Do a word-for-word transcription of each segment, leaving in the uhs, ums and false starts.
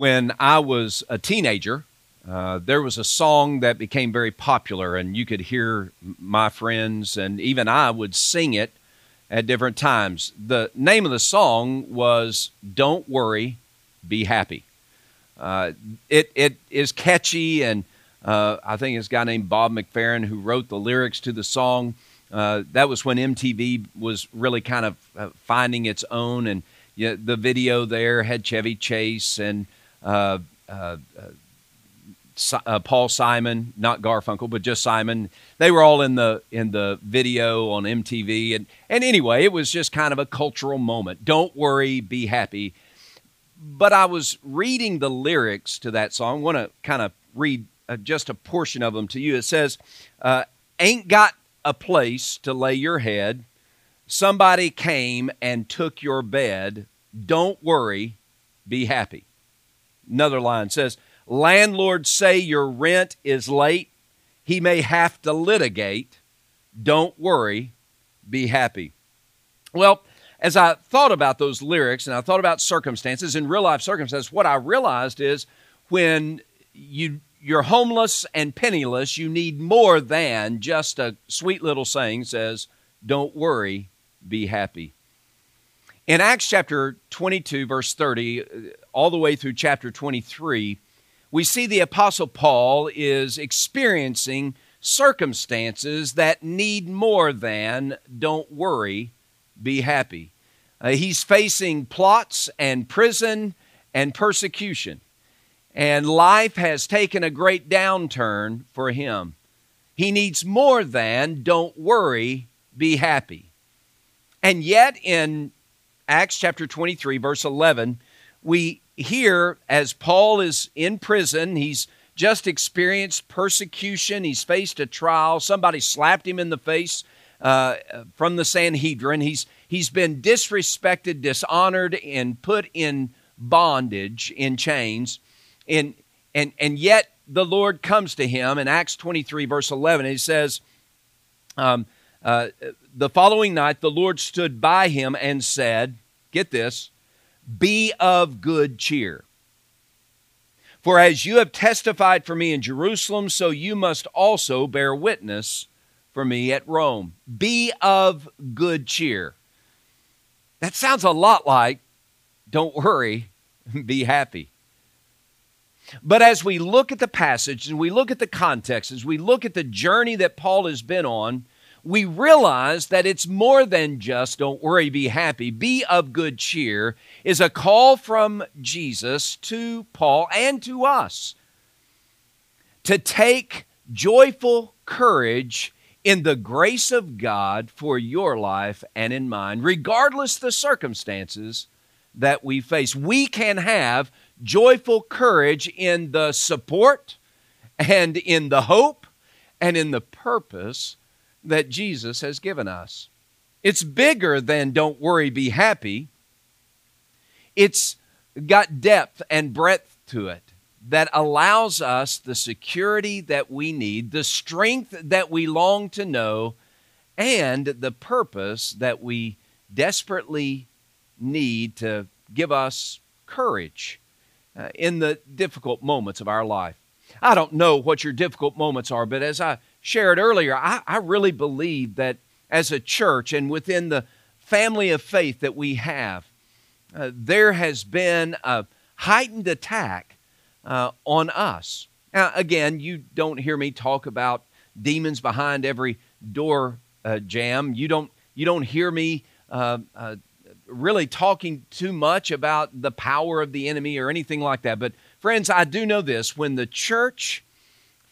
when I was a teenager, uh, there was a song that became very popular, and you could hear my friends and even I would sing it at different times. The name of the song was "Don't Worry, Be Happy." Uh, it it is catchy, and uh, I think it's a guy named Bob McFerrin who wrote the lyrics to the song. Uh, that was when M T V was really kind of uh, finding its own, and you know, the video there had Chevy Chase and uh, uh, uh, uh, Paul Simon, not Garfunkel, but just Simon. They were all in the in the video on M T V, and and anyway, it was just kind of a cultural moment. Don't worry, be happy. But I was reading the lyrics to that song. I want to kind of read uh, just a portion of them to you. It says, uh, "Ain't got a place to lay your head. Somebody came and took your bed. Don't worry, be happy." Another line says, "Landlord say your rent is late. He may have to litigate. Don't worry, be happy." Well, as I thought about those lyrics and I thought about circumstances, in real life circumstances, what I realized is when you you're homeless and penniless, you need more than just a sweet little saying says, "Don't worry, be happy." In Acts chapter twenty-two, verse thirty, all the way through chapter twenty-three, we see the Apostle Paul is experiencing circumstances that need more than "Don't worry, be happy." Uh, he's facing plots and prison and persecution, and life has taken a great downturn for him. He needs more than "Don't worry, be happy." And yet in Acts chapter twenty-three, verse eleven, we hear as Paul is in prison, he's just experienced persecution, he's faced a trial, somebody slapped him in the face uh, from the Sanhedrin, he's he's been disrespected, dishonored, and put in bondage, in chains, and, and, and yet the Lord comes to him in Acts twenty-three, verse eleven, and he says, um, Uh, the following night, the Lord stood by him and said, get this, "Be of good cheer. For as you have testified for me in Jerusalem, so you must also bear witness for me at Rome." Be of good cheer. That sounds a lot like "Don't worry, be happy." But as we look at the passage and we look at the context, as we look at the journey that Paul has been on, we realize that it's more than just "Don't worry, be happy." "Be of good cheer" is a call from Jesus to Paul and to us to take joyful courage in the grace of God for your life and in mine, regardless the circumstances that we face. We can have joyful courage in the support and in the hope and in the purpose that Jesus has given us. It's bigger than "Don't worry, be happy." It's got depth and breadth to it that allows us the security that we need, the strength that we long to know, and the purpose that we desperately need to give us courage uh, in the difficult moments of our life. I don't know what your difficult moments are, but as I shared earlier, I, I really believe that as a church and within the family of faith that we have, uh, there has been a heightened attack uh, on us. Now, again, you don't hear me talk about demons behind every door uh, jam. You don't, you don't hear me uh, uh, really talking too much about the power of the enemy or anything like that. But friends, I do know this: when the church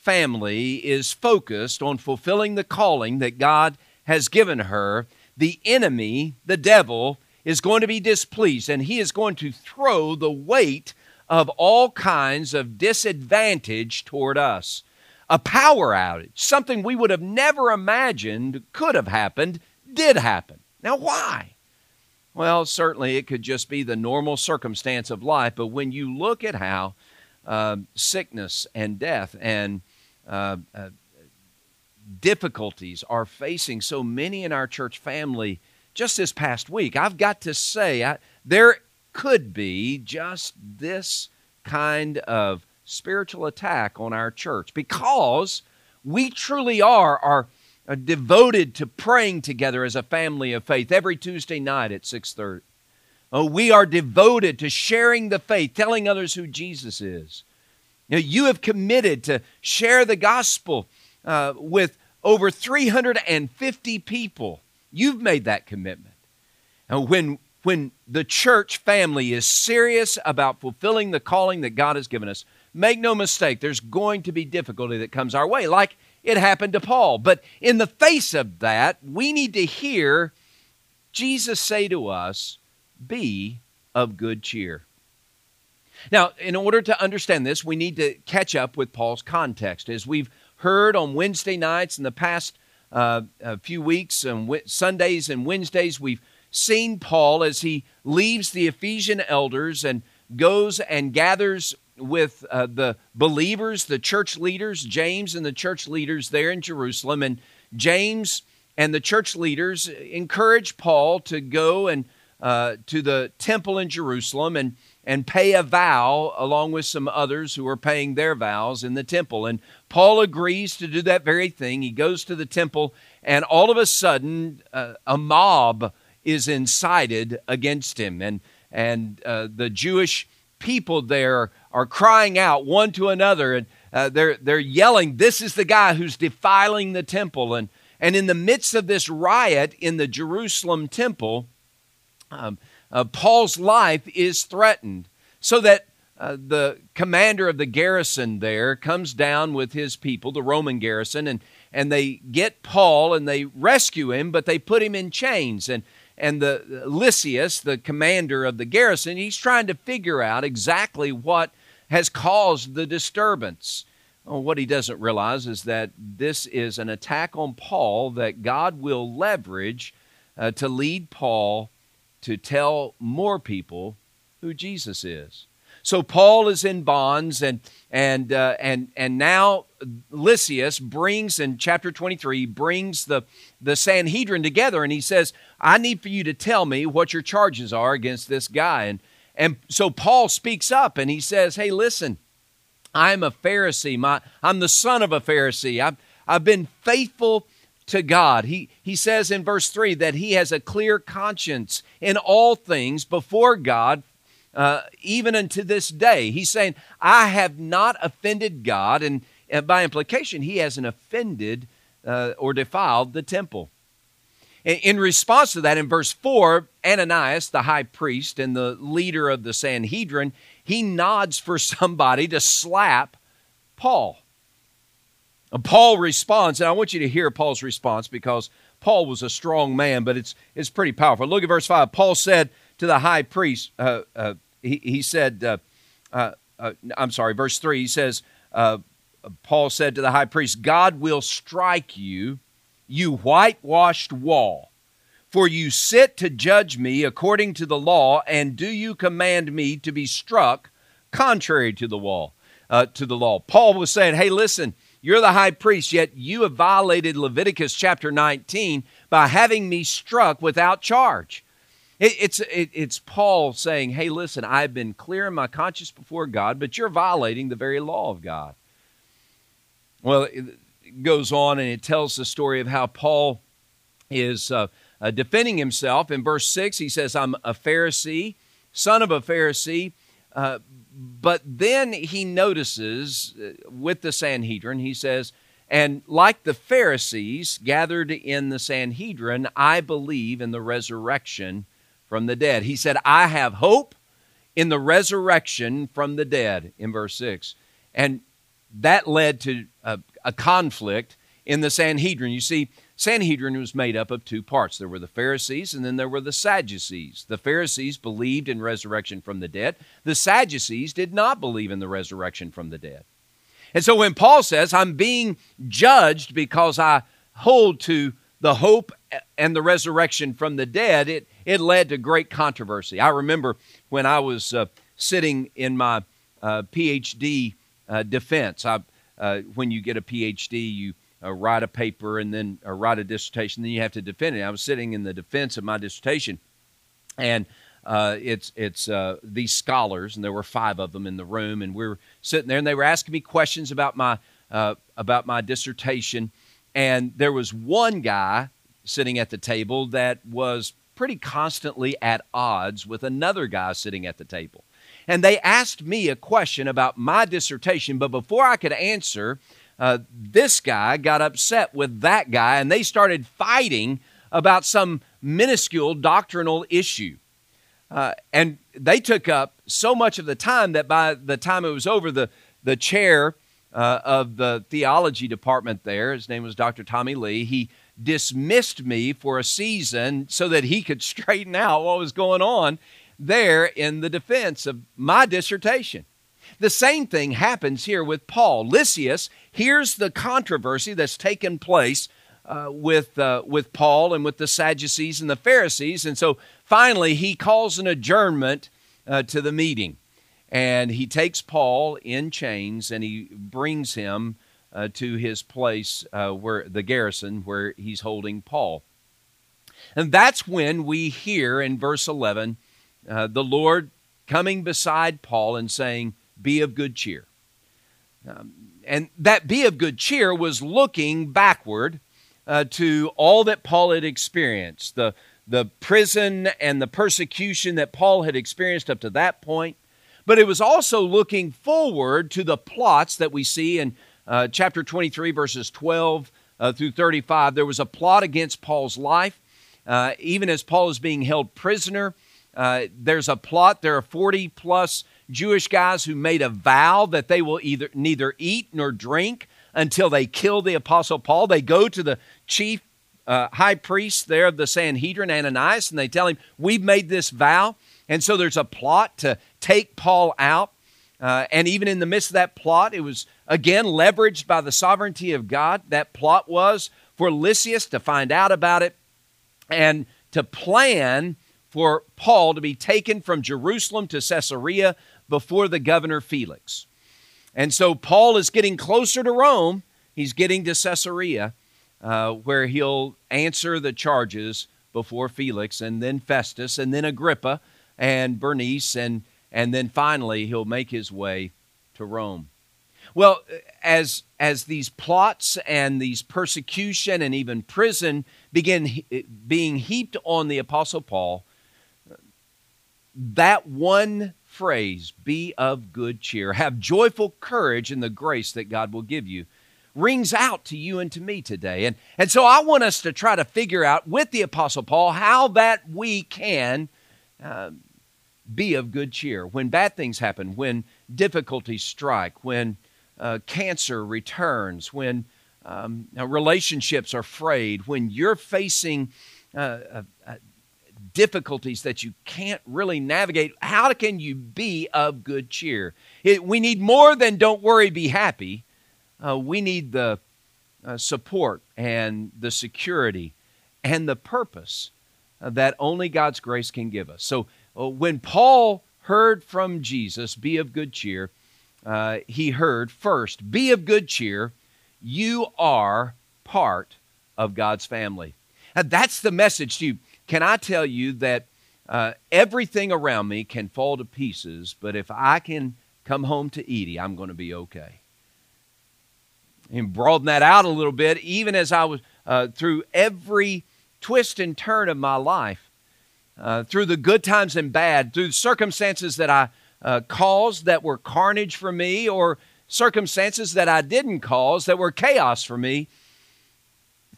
family is focused on fulfilling the calling that God has given her, the enemy, the devil, is going to be displeased, and he is going to throw the weight of all kinds of disadvantage toward us. A power outage, something we would have never imagined could have happened, did happen. Now, why? Well, certainly it could just be the normal circumstance of life, but when you look at how uh, sickness and death and Uh, uh, difficulties are facing so many in our church family just this past week, I've got to say, I, there could be just this kind of spiritual attack on our church, because we truly are, are devoted to praying together as a family of faith every Tuesday night at six thirty. Oh, we are devoted to sharing the faith, telling others who Jesus is. You know, you have committed to share the gospel uh, with over three hundred fifty people. You've made that commitment. And when, when the church family is serious about fulfilling the calling that God has given us, make no mistake, there's going to be difficulty that comes our way, like it happened to Paul. But in the face of that, we need to hear Jesus say to us, "Be of good cheer." Now, in order to understand this, we need to catch up with Paul's context. As we've heard on Wednesday nights in the past uh, a few weeks, and w- Sundays and Wednesdays, we've seen Paul as he leaves the Ephesian elders and goes and gathers with uh, the believers, the church leaders, James and the church leaders there in Jerusalem. And James and the church leaders encourage Paul to go and Uh, to the temple in Jerusalem and, and pay a vow along with some others who are paying their vows in the temple. And Paul agrees to do that very thing. He goes to the temple, and all of a sudden uh, a mob is incited against him. And, and uh, the Jewish people there are crying out one to another, and uh, they're, they're yelling, "This is the guy who's defiling the temple." And, and in the midst of this riot in the Jerusalem temple, Um, uh, Paul's life is threatened, so that uh, the commander of the garrison there comes down with his people, the Roman garrison, and, and they get Paul and they rescue him, but they put him in chains. And, and the Lysias, the commander of the garrison, he's trying to figure out exactly what has caused the disturbance. Well, what he doesn't realize is that this is an attack on Paul that God will leverage uh, to lead Paul to tell more people who Jesus is. So Paul is in bonds, and and uh, and and now Lysias brings, in chapter twenty-three, brings the, the Sanhedrin together, and he says, "I need for you to tell me what your charges are against this guy." And, and so Paul speaks up, and he says, "Hey, listen, I'm a Pharisee. My, I'm the son of a Pharisee. I've, I've been faithful to God." He, he says in verse three that he has a clear conscience in all things before God, uh, even unto this day. He's saying, I have not offended God, and, and by implication, he hasn't offended uh, or defiled the temple. In, in response to that, in verse four, Ananias, the high priest and the leader of the Sanhedrin, he nods for somebody to slap Paul. Paul responds, and I want you to hear Paul's response, because Paul was a strong man, but it's it's pretty powerful. Look at verse five. Paul said to the high priest, uh, uh, he, he said, uh, uh, uh, I'm sorry, verse three, he says, uh, Paul said to the high priest, "God will strike you, you whitewashed wall, for you sit to judge me according to the law, and do you command me to be struck contrary to the wall, uh, to the law?" Paul was saying, hey, listen, you're the high priest, yet you have violated Leviticus chapter nineteen by having me struck without charge. It, it's, it, it's Paul saying, hey, listen, I've been clear in my conscience before God, but you're violating the very law of God. Well, it goes on, and it tells the story of how Paul is uh, uh, defending himself. In verse six, he says, "I'm a Pharisee, son of a Pharisee." Uh, But then he notices with the Sanhedrin, he says, "And like the Pharisees gathered in the Sanhedrin, I believe in the resurrection from the dead." He said, "I have hope in the resurrection from the dead," in verse six. And that led to a, a conflict in the Sanhedrin. You see, Sanhedrin was made up of two parts. There were the Pharisees, and then there were the Sadducees. The Pharisees believed in resurrection from the dead. The Sadducees did not believe in the resurrection from the dead. And so when Paul says, "I'm being judged because I hold to the hope and the resurrection from the dead," it, it led to great controversy. I remember when I was uh, sitting in my uh, PhD uh, defense. I, uh, when you get a PhD, you Uh, write a paper, and then uh, write a dissertation, then you have to defend it. I was sitting in the defense of my dissertation, and uh, it's it's uh, these scholars, and there were five of them in the room, and we were sitting there, and they were asking me questions about my uh, about my dissertation, and there was one guy sitting at the table that was pretty constantly at odds with another guy sitting at the table. And they asked me a question about my dissertation, but before I could answer, uh, this guy got upset with that guy, and they started fighting about some minuscule doctrinal issue. Uh, and they took up so much of the time that by the time it was over, the, the chair uh, of the theology department there, his name was Doctor Tommy Lee, he dismissed me for a season so that he could straighten out what was going on there in the defense of my dissertation. The same thing happens here with Paul. Lysias hears the controversy that's taken place uh, with, uh, with Paul and with the Sadducees and the Pharisees, and so finally he calls an adjournment uh, to the meeting, and he takes Paul in chains and he brings him uh, to his place, uh, where the garrison where he's holding Paul. And that's when we hear in verse eleven, Uh, the Lord coming beside Paul and saying, be of good cheer. Um, and that be of good cheer was looking backward uh, to all that Paul had experienced, the, the prison and the persecution that Paul had experienced up to that point. But it was also looking forward to the plots that we see in uh, chapter twenty-three, verses twelve uh, through thirty-five. There was a plot against Paul's life. Uh, even as Paul is being held prisoner, Uh, there's a plot. There are forty plus Jewish guys who made a vow that they will either neither eat nor drink until they kill the Apostle Paul. They go to the chief uh, high priest there of the Sanhedrin, Ananias, and they tell him, we've made this vow. And so there's a plot to take Paul out. Uh, and even in the midst of that plot, it was, again, leveraged by the sovereignty of God. That plot was for Lysias to find out about it and to plan for Paul to be taken from Jerusalem to Caesarea before the governor Felix. And so Paul is getting closer to Rome. He's getting to Caesarea, uh, where he'll answer the charges before Felix and then Festus and then Agrippa and Bernice. And, and then finally, he'll make his way to Rome. Well, as, as these plots and these persecution and even prison begin he, being heaped on the Apostle Paul, that one phrase, be of good cheer, have joyful courage in the grace that God will give you, rings out to you and to me today. And, and so I want us to try to figure out with the Apostle Paul how that we can uh, be of good cheer when bad things happen, when difficulties strike, when uh, cancer returns, when um, relationships are frayed, when you're facing uh, a, a difficulties that you can't really navigate. How can you be of good cheer? It, we need more than don't worry, be happy. Uh, we need the uh, support and the security and the purpose uh, that only God's grace can give us. So uh, when Paul heard from Jesus, be of good cheer, uh, he heard first, be of good cheer, you are part of God's family. And that's the message to you. Can I tell you that uh, everything around me can fall to pieces, but if I can come home to Edie, I'm going to be okay. And broaden that out a little bit, even as I was uh, through every twist and turn of my life, uh, through the good times and bad, through circumstances that I uh, caused that were carnage for me, or circumstances that I didn't cause that were chaos for me,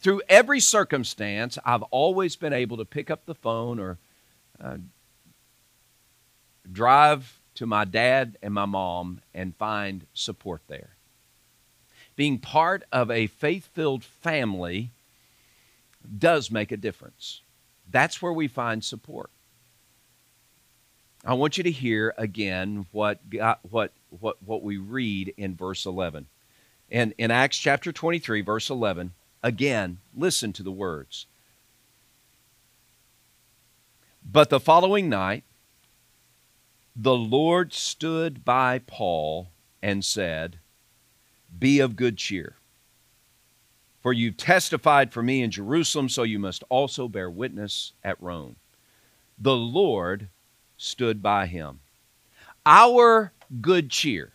through every circumstance, I've always been able to pick up the phone or uh, drive to my dad and my mom and find support there. Being part of a faith-filled family does make a difference. That's where we find support. I want you to hear again what God, what what what we read in verse eleven. And in Acts chapter twenty-three, verse eleven, again, listen to the words. But the following night, the Lord stood by Paul and said, be of good cheer, for you've testified for me in Jerusalem, so you must also bear witness at Rome. The Lord stood by him. Our good cheer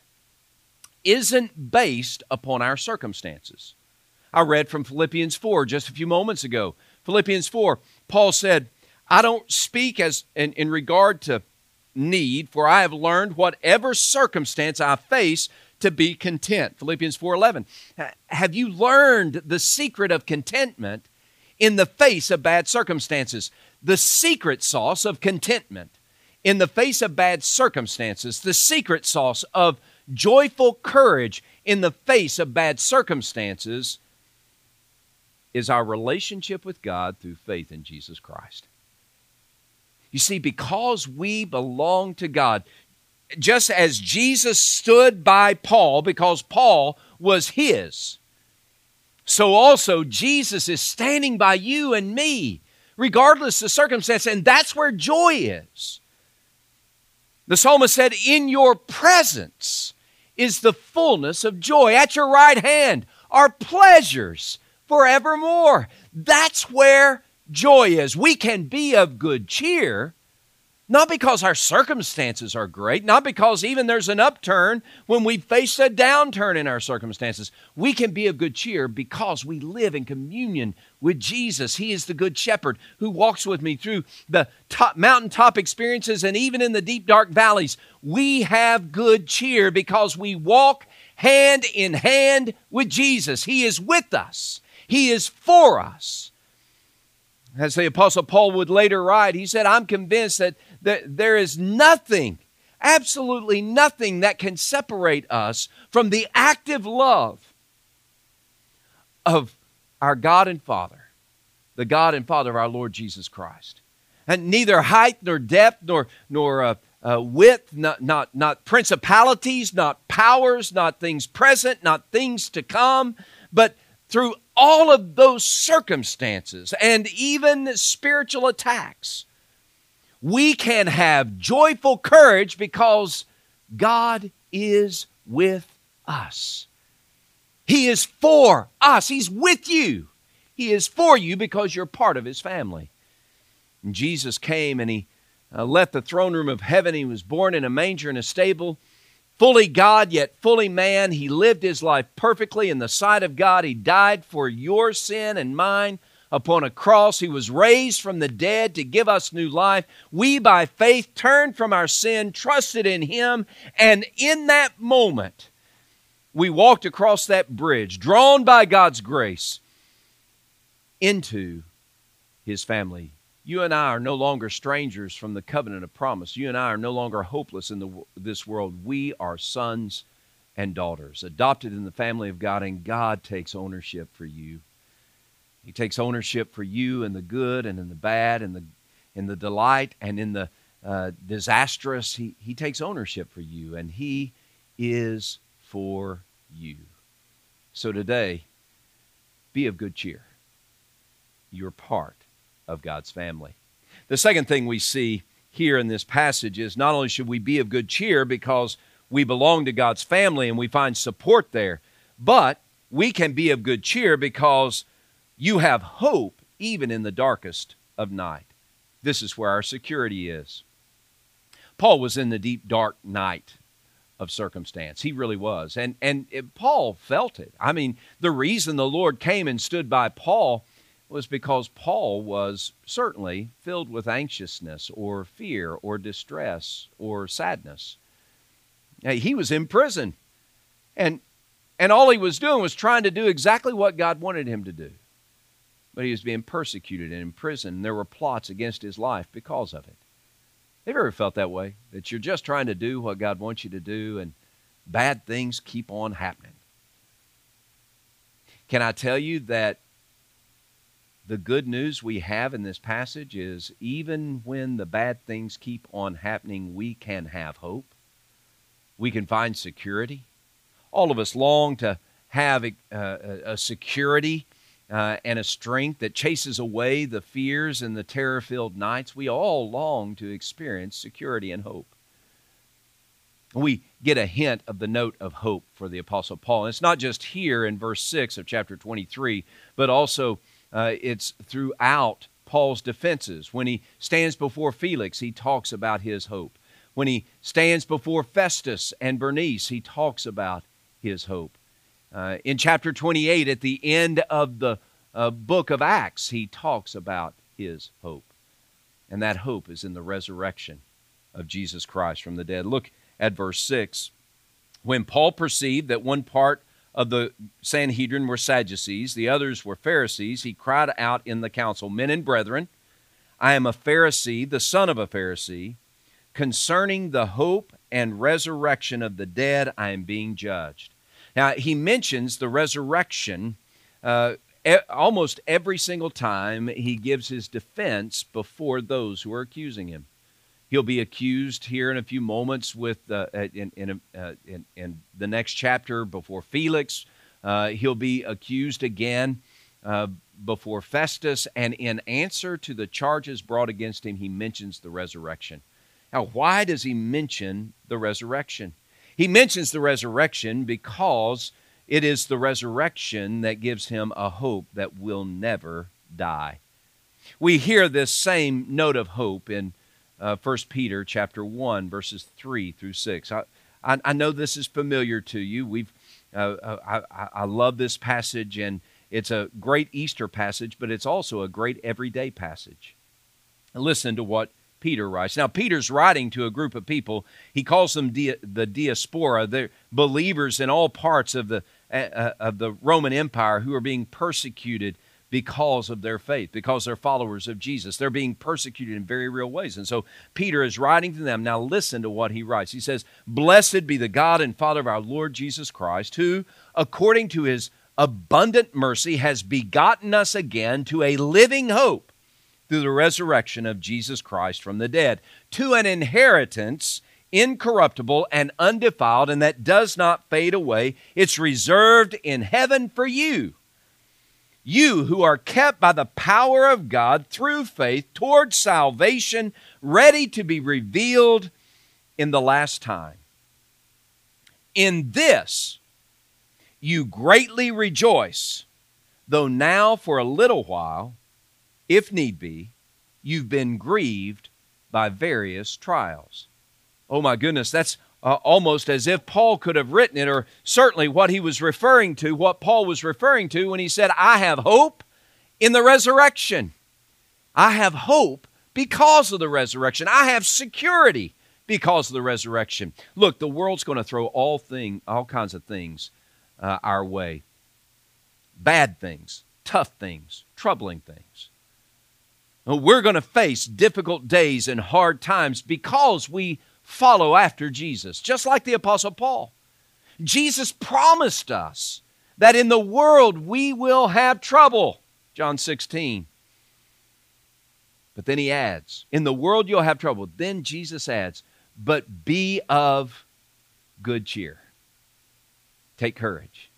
isn't based upon our circumstances. I read from Philippians four just a few moments ago. Philippians four, Paul said, I don't speak as in, in regard to need, for I have learned whatever circumstance I face to be content. Philippians four eleven. Have you learned the secret of contentment in the face of bad circumstances? The secret sauce of contentment in the face of bad circumstances. The secret sauce of joyful courage in the face of bad circumstances is our relationship with God through faith in Jesus Christ. You see, because we belong to God, just as Jesus stood by Paul because Paul was his, so also Jesus is standing by you and me, regardless of circumstance, and that's where joy is. The psalmist said, in your presence is the fullness of joy. At your right hand are pleasures forevermore. That's where joy is. We can be of good cheer, not because our circumstances are great, not because even there's an upturn when we face a downturn in our circumstances. We can be of good cheer because we live in communion with Jesus. He is the good shepherd who walks with me through the top mountaintop experiences and even in the deep, dark valleys. We have good cheer because we walk hand in hand with Jesus. He is with us. He is for us. As the Apostle Paul would later write, he said, I'm convinced that there is nothing, absolutely nothing that can separate us from the active love of our God and Father, the God and Father of our Lord Jesus Christ. And neither height nor depth nor nor uh, uh, width, not, not, not principalities, not powers, not things present, not things to come, but through all of those circumstances and even spiritual attacks, we can have joyful courage because God is with us. He is for us. He's with you. He is for you because you're part of His family. And Jesus came and He uh, left the throne room of heaven. He was born in a manger in a stable, fully God yet fully man. He lived His life perfectly in the sight of God. He died for your sin and mine. Upon a cross, He was raised from the dead to give us new life. We, by faith, turned from our sin, trusted in Him, and in that moment, we walked across that bridge, drawn by God's grace, into His family. You and I are no longer strangers from the covenant of promise. You and I are no longer hopeless in the, this world. We are sons and daughters, adopted in the family of God, and God takes ownership for you. He takes ownership for you in the good and in the bad and the in the delight and in the uh, disastrous. He, he takes ownership for you, and He is for you. So today, be of good cheer. You're part of God's family. The second thing we see here in this passage is not only should we be of good cheer because we belong to God's family and we find support there, but we can be of good cheer because you have hope even in the darkest of night. This is where our security is. Paul was in the deep, dark night of circumstance. He really was. And, and it, Paul felt it. I mean, the reason the Lord came and stood by Paul was because Paul was certainly filled with anxiousness or fear or distress or sadness. He was in prison. And, and all he was doing was trying to do exactly what God wanted him to do. But he was being persecuted and imprisoned. And there were plots against his life because of it. Have you ever felt that way? That you're just trying to do what God wants you to do and bad things keep on happening? Can I tell you that the good news we have in this passage is even when the bad things keep on happening, we can have hope. We can find security. All of us long to have a, a, a security Uh, and a strength that chases away the fears and the terror-filled nights. We all long to experience security and hope. We get a hint of the note of hope for the Apostle Paul. And it's not just here in verse six of chapter twenty-three, but also uh, it's throughout Paul's defenses. When he stands before Felix, he talks about his hope. When he stands before Festus and Bernice, he talks about his hope. Uh, in chapter twenty-eight, at the end of the uh, book of Acts, he talks about his hope. And that hope is in the resurrection of Jesus Christ from the dead. Look at verse six. When Paul perceived that one part of the Sanhedrin were Sadducees, the others were Pharisees, he cried out in the council, "Men and brethren, I am a Pharisee, the son of a Pharisee. Concerning the hope and resurrection of the dead, I am being judged." Now, he mentions the resurrection uh, e- almost every single time he gives his defense before those who are accusing him. He'll be accused here in a few moments with uh, in, in, uh, in, in the next chapter before Felix. Uh, he'll be accused again uh, before Festus. And in answer to the charges brought against him, he mentions the resurrection. Now, why does he mention the resurrection? He mentions the resurrection because it is the resurrection that gives him a hope that will never die. We hear this same note of hope in Uh, First Peter chapter one, verses three through six. I, I, I know this is familiar to you. We've uh, I, I, I love this passage, and it's a great Easter passage, but it's also a great everyday passage. Listen to what Peter writes. Now, Peter's writing to a group of people. He calls them dia, the diaspora. They're believers in all parts of the, uh, of the Roman Empire who are being persecuted because of their faith, because they're followers of Jesus. They're being persecuted in very real ways. And so Peter is writing to them. Now listen to what he writes. He says, "Blessed be the God and Father of our Lord Jesus Christ, who, according to his abundant mercy, has begotten us again to a living hope through the resurrection of Jesus Christ from the dead, to an inheritance incorruptible and undefiled, and that does not fade away. It's reserved in heaven for you. You who are kept by the power of God through faith toward salvation, ready to be revealed in the last time. In this you greatly rejoice, though now for a little while, if need be, you've been grieved by various trials." Oh my goodness, that's Uh, almost as if Paul could have written it, or certainly what he was referring to, what Paul was referring to when he said, "I have hope in the resurrection." I have hope because of the resurrection. I have security because of the resurrection. Look, the world's going to throw all thing, all kinds of things uh, our way. Bad things, tough things, troubling things. We're going to face difficult days and hard times because we follow after Jesus, just like the Apostle Paul. Jesus promised us that in the world we will have trouble, John sixteen. But then he adds, in the world you'll have trouble. Then Jesus adds, but be of good cheer. Take courage.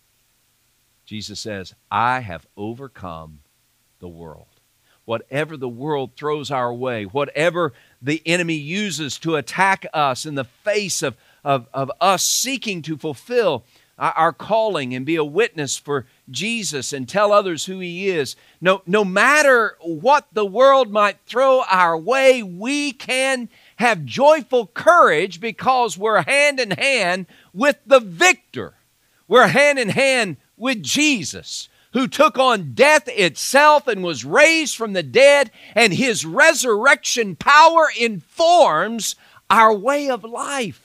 Jesus says, I have overcome the world. Whatever the world throws our way, whatever the enemy uses to attack us in the face of, of, of us seeking to fulfill our calling and be a witness for Jesus and tell others who he is. No, no matter what the world might throw our way, we can have joyful courage because we're hand in hand with the victor. We're hand in hand with Jesus, who took on death itself and was raised from the dead, and his resurrection power informs our way of life.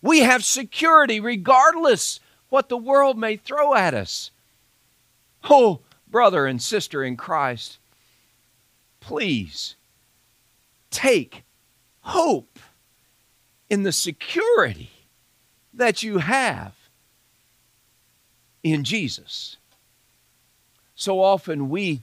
We have security regardless what the world may throw at us. Oh, brother and sister in Christ, please take hope in the security that you have in Jesus. So often we,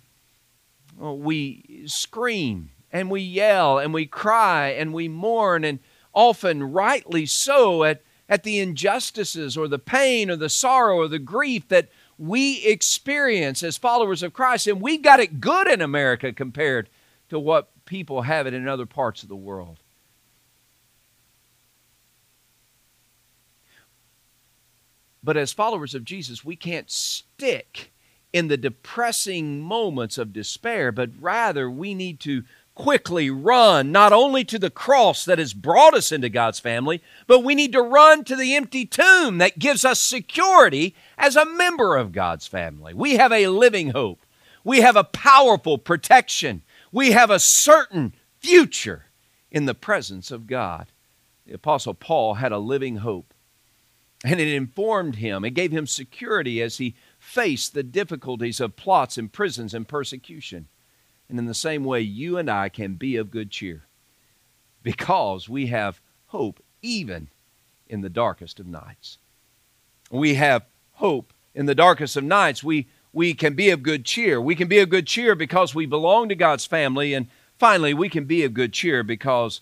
we scream and we yell and we cry and we mourn, and often rightly so, at, at the injustices or the pain or the sorrow or the grief that we experience as followers of Christ. And we've got it good in America compared to what people have it in other parts of the world. But as followers of Jesus, we can't stick in the depressing moments of despair, but rather we need to quickly run not only to the cross that has brought us into God's family, but we need to run to the empty tomb that gives us security as a member of God's family. We have a living hope. We have a powerful protection. We have a certain future in the presence of God. The Apostle Paul had a living hope, and it informed him. It gave him security as he faced the difficulties of plots and prisons and persecution. And in the same way, you and I can be of good cheer because we have hope even in the darkest of nights. We have hope in the darkest of nights. We we can be of good cheer. We can be of good cheer because we belong to God's family. And finally, we can be of good cheer because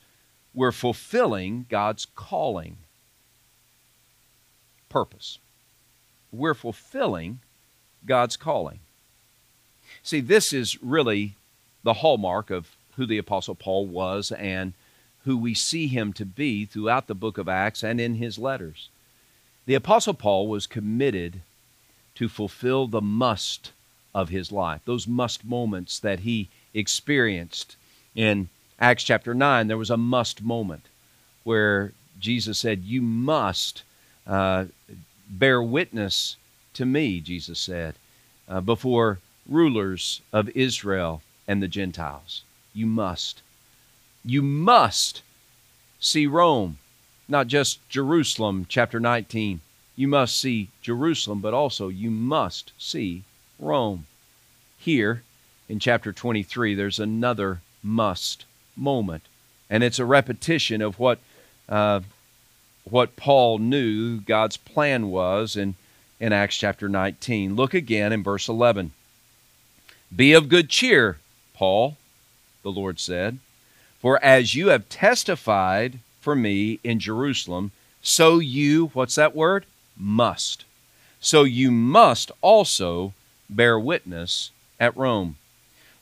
we're fulfilling God's calling. Purpose. We're fulfilling God's calling. See, this is really the hallmark of who the Apostle Paul was and who we see him to be throughout the book of Acts and in his letters. The Apostle Paul was committed to fulfill the must of his life, those must moments that he experienced. In Acts chapter nine, there was a must moment where Jesus said, "You must uh, bear witness to me," Jesus said, uh, before rulers of Israel and the Gentiles. You must. You must see Rome, not just Jerusalem, chapter nineteen. You must see Jerusalem, but also you must see Rome. Here in chapter twenty-three, there's another must moment, and it's a repetition of what uh, what Paul knew God's plan was in, in Acts chapter nineteen. Look again in verse eleven. "Be of good cheer, Paul," the Lord said, "for as you have testified for me in Jerusalem, so you," what's that word? Must. "So you must also bear witness at Rome."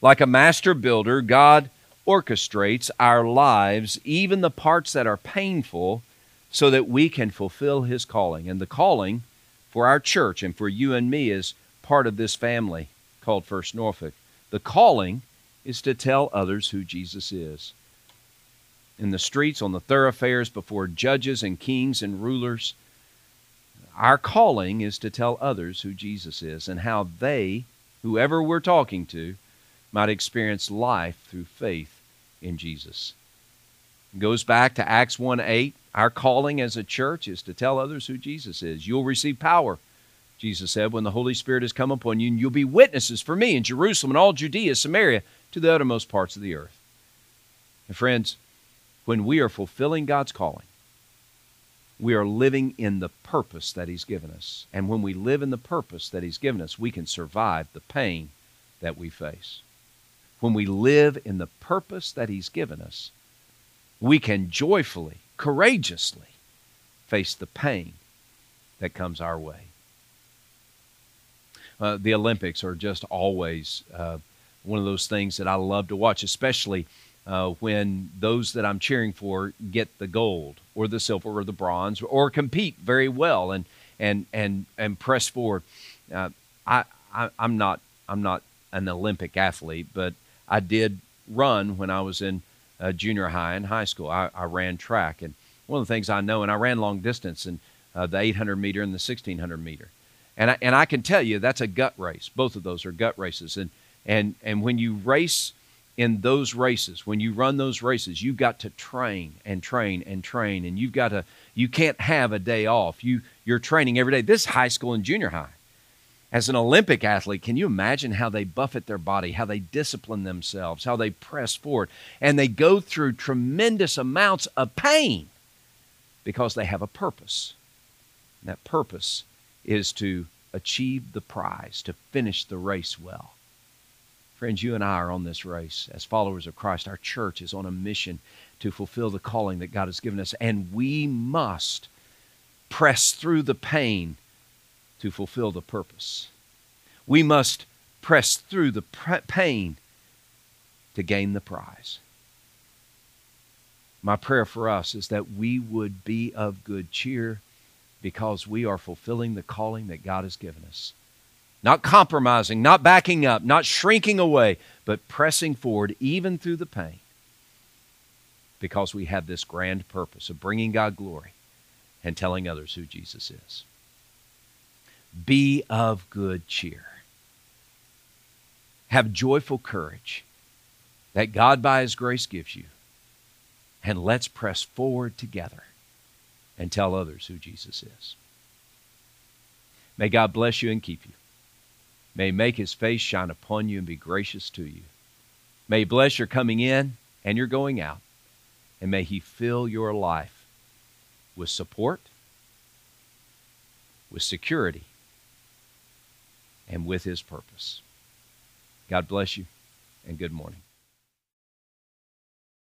Like a master builder, God orchestrates our lives, even the parts that are painful, so that we can fulfill His calling. And the calling for our church and for you and me is part of this family called First Norfolk. The calling is to tell others who Jesus is. In the streets, on the thoroughfares, before judges and kings and rulers, our calling is to tell others who Jesus is and how they, whoever we're talking to, might experience life through faith in Jesus. It goes back to Acts one eight. Our calling as a church is to tell others who Jesus is. "You'll receive power," Jesus said, "when the Holy Spirit has come upon you, and you'll be witnesses for me in Jerusalem and all Judea, Samaria, to the uttermost parts of the earth." And friends, when we are fulfilling God's calling, we are living in the purpose that He's given us. And when we live in the purpose that He's given us, we can survive the pain that we face. When we live in the purpose that He's given us, we can joyfully, courageously face the pain that comes our way. Uh, the Olympics are just always uh, one of those things that I love to watch, especially uh, when those that I'm cheering for get the gold or the silver or the bronze or compete very well and and and and press forward. Uh, I, I I'm not I'm not an Olympic athlete, but I did run when I was in uh, junior high and high school. I, I ran track, and one of the things I know, and I ran long distance in uh, the eight hundred meter and the sixteen hundred meter. And I, and I can tell you that's a gut race. Both of those are gut races. And, and, and when you race in those races, when you run those races, you've got to train and train and train. And you've got to, you can't have a day off. You, you're training every day. This is high school and junior high. As an Olympic athlete, can you imagine how they buffet their body, how they discipline themselves, how they press forward? And they go through tremendous amounts of pain because they have a purpose. And that purpose is to achieve the prize, to finish the race well. Friends, you and I are on this race. As followers of Christ, our church is on a mission to fulfill the calling that God has given us, and we must press through the pain to fulfill the purpose. We must press through the pr- pain to gain the prize. My prayer for us is that we would be of good cheer because we are fulfilling the calling that God has given us. Not compromising, not backing up, not shrinking away, but pressing forward even through the pain. Because we have this grand purpose of bringing God glory and telling others who Jesus is. Be of good cheer. Have joyful courage that God by His grace gives you. And let's press forward together and tell others who Jesus is. May God bless you and keep you. May He make His face shine upon you and be gracious to you. May He bless your coming in and your going out. And may He fill your life with support, with security, and with His purpose. God bless you, and good morning.